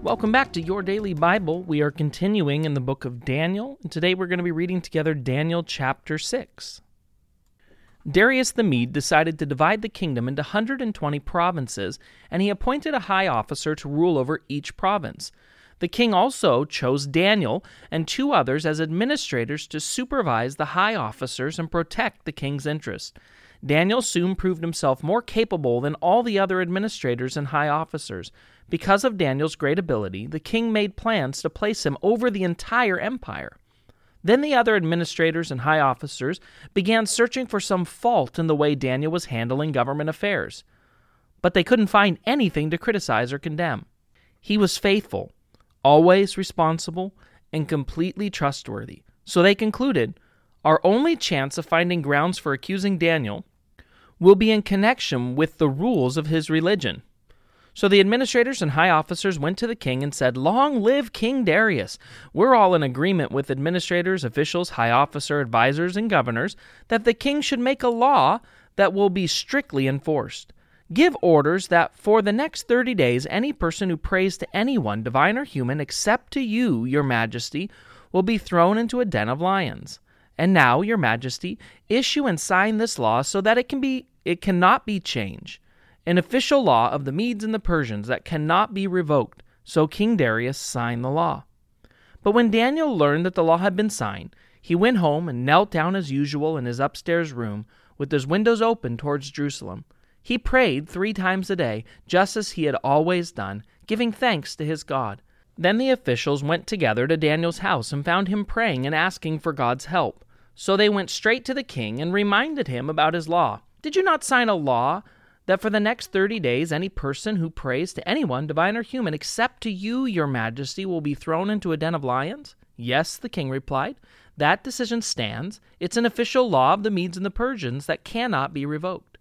Welcome back to Your Daily Bible. We are continuing in the book of Daniel, and today we're going to be reading together Daniel chapter 6. Darius the Mede decided to divide the kingdom into 120 provinces, and he appointed a high officer to rule over each province. The king also chose Daniel and 2 others as administrators to supervise the high officers and protect the king's interests. Daniel soon proved himself more capable than all the other administrators and high officers. Because of Daniel's great ability, the king made plans to place him over the entire empire. Then the other administrators and high officers began searching for some fault in the way Daniel was handling government affairs. But they couldn't find anything to criticize or condemn. He was faithful, always responsible, and completely trustworthy. So they concluded, our only chance of finding grounds for accusing Daniel will be in connection with the rules of his religion. So the administrators and high officers went to the king and said, "Long live King Darius! We're all in agreement with administrators, officials, high officer, advisors, and governors that the king should make a law that will be strictly enforced. Give orders that for the next 30 days, any person who prays to anyone, divine or human, except to you, your majesty, will be thrown into a den of lions. And now, your majesty, issue and sign this law so that it cannot be changed. An official law of the Medes and the Persians that cannot be revoked." So King Darius signed the law. But when Daniel learned that the law had been signed, he went home and knelt down as usual in his upstairs room with his windows open towards Jerusalem. He prayed 3 times a day, just as he had always done, giving thanks to his God. Then the officials went together to Daniel's house and found him praying and asking for God's help. So they went straight to the king and reminded him about his law. "Did you not sign a law that for the next 30 days any person who prays to anyone, divine or human, except to you, your majesty, will be thrown into a den of lions?" "Yes," the king replied. "That decision stands. It's an official law of the Medes and the Persians that cannot be revoked."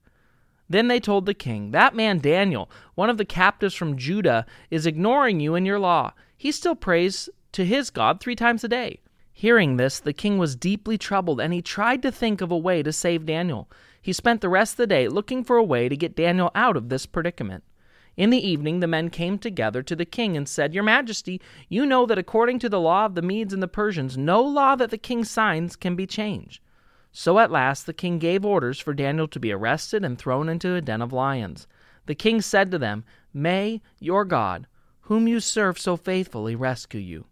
Then they told the king, "That man Daniel, one of the captives from Judah, is ignoring you and your law. He still prays to his God 3 times a day." Hearing this, the king was deeply troubled, and he tried to think of a way to save Daniel. He spent the rest of the day looking for a way to get Daniel out of this predicament. In the evening, the men came together to the king and said, "Your Majesty, you know that according to the law of the Medes and the Persians, no law that the king signs can be changed." So at last the king gave orders for Daniel to be arrested and thrown into a den of lions. The king said to them, "May your God, whom you serve so faithfully, rescue you."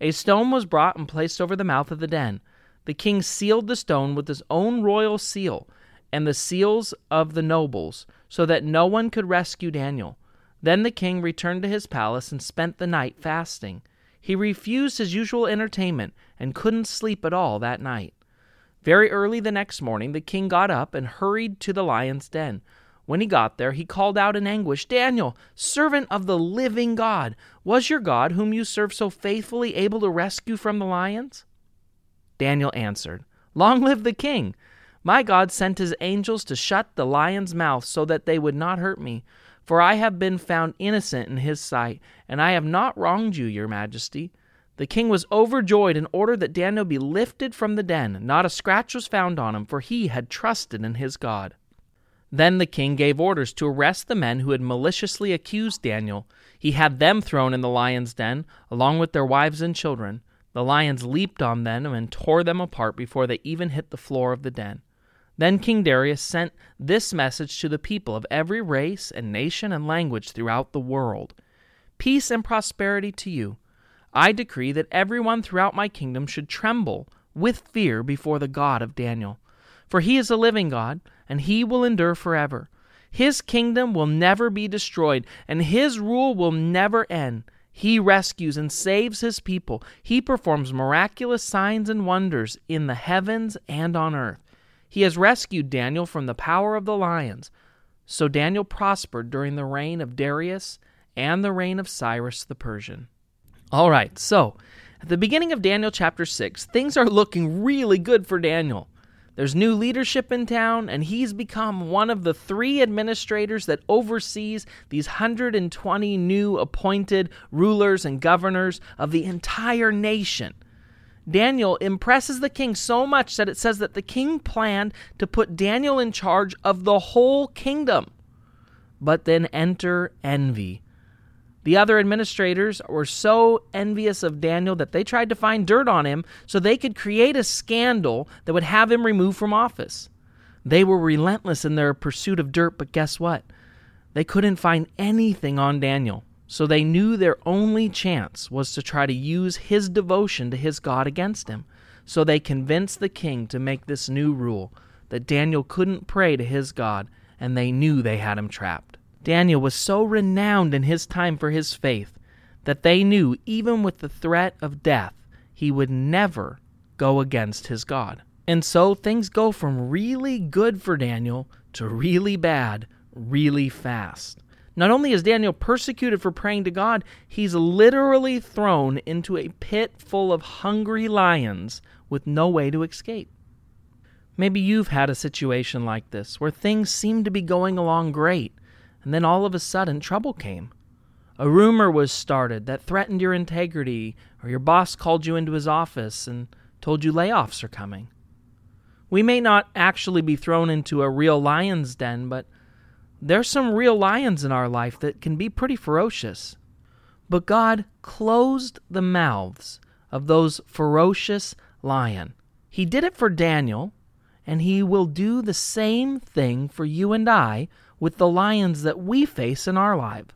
A stone was brought and placed over the mouth of the den. The king sealed the stone with his own royal seal and the seals of the nobles, so that no one could rescue Daniel. Then the king returned to his palace and spent the night fasting. He refused his usual entertainment and couldn't sleep at all that night. Very early the next morning, the king got up and hurried to the lion's den. When he got there, he called out in anguish, "Daniel, servant of the living God, was your God, whom you serve so faithfully, able to rescue from the lions?" Daniel answered, "Long live the king! My God sent his angels to shut the lions' mouths so that they would not hurt me, for I have been found innocent in his sight, and I have not wronged you, your majesty." The king was overjoyed and ordered that Daniel be lifted from the den. Not a scratch was found on him, for he had trusted in his God. Then the king gave orders to arrest the men who had maliciously accused Daniel. He had them thrown in the lion's den, along with their wives and children. The lions leaped on them and tore them apart before they even hit the floor of the den. Then King Darius sent this message to the people of every race and nation and language throughout the world. "Peace and prosperity to you. I decree that everyone throughout my kingdom should tremble with fear before the God of Daniel. For he is a living God, and he will endure forever. His kingdom will never be destroyed, and his rule will never end. He rescues and saves his people. He performs miraculous signs and wonders in the heavens and on earth. He has rescued Daniel from the power of the lions." So Daniel prospered during the reign of Darius and the reign of Cyrus the Persian. All right, so At the beginning of Daniel chapter 6, things are looking really good for Daniel. There's new leadership in town, and he's become one of the 3 administrators that oversees these 120 new appointed rulers and governors of the entire nation. Daniel impresses the king so much that it says that the king planned to put Daniel in charge of the whole kingdom. But then enter envy. The other administrators were so envious of Daniel that they tried to find dirt on him so they could create a scandal that would have him removed from office. They were relentless in their pursuit of dirt, but guess what? They couldn't find anything on Daniel, so they knew their only chance was to try to use his devotion to his God against him. So they convinced the king to make this new rule that Daniel couldn't pray to his God, and they knew they had him trapped. Daniel was so renowned in his time for his faith that they knew even with the threat of death, he would never go against his God. And so things go from really good for Daniel to really bad, really fast. Not only is Daniel persecuted for praying to God, he's literally thrown into a pit full of hungry lions with no way to escape. Maybe you've had a situation like this where things seem to be going along great, and then all of a sudden, trouble came. A rumor was started that threatened your integrity, or your boss called you into his office and told you layoffs are coming. We may not actually be thrown into a real lion's den, but there's some real lions in our life that can be pretty ferocious. But God closed the mouths of those ferocious lions. He did it for Daniel, and he will do the same thing for you and I with the lions that we face in our life.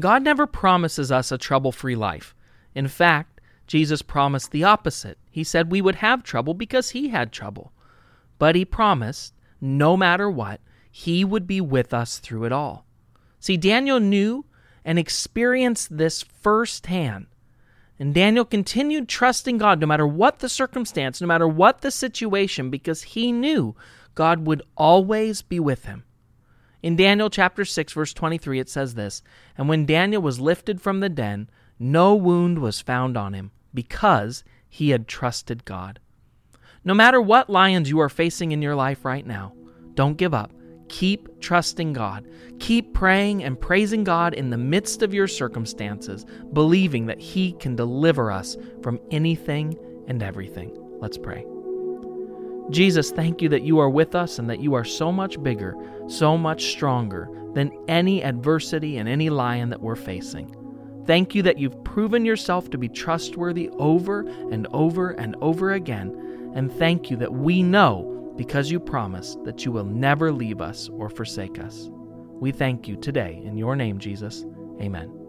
God never promises us a trouble-free life. In fact, Jesus promised the opposite. He said we would have trouble because he had trouble. But he promised, no matter what, he would be with us through it all. See, Daniel knew and experienced this firsthand. And Daniel continued trusting God no matter what the circumstance, no matter what the situation, because he knew God would always be with him. In Daniel chapter 6, verse 23, it says this, "And when Daniel was lifted from the den, no wound was found on him, because he had trusted God." No matter what lions you are facing in your life right now, don't give up. Keep trusting God. Keep praying and praising God in the midst of your circumstances, believing that he can deliver us from anything and everything. Let's pray. Jesus, thank you that you are with us and that you are so much bigger, so much stronger than any adversity and any lion that we're facing. Thank you that you've proven yourself to be trustworthy over and over and over again. And thank you that we know, because you promised, that you will never leave us or forsake us. We thank you today in your name, Jesus. Amen.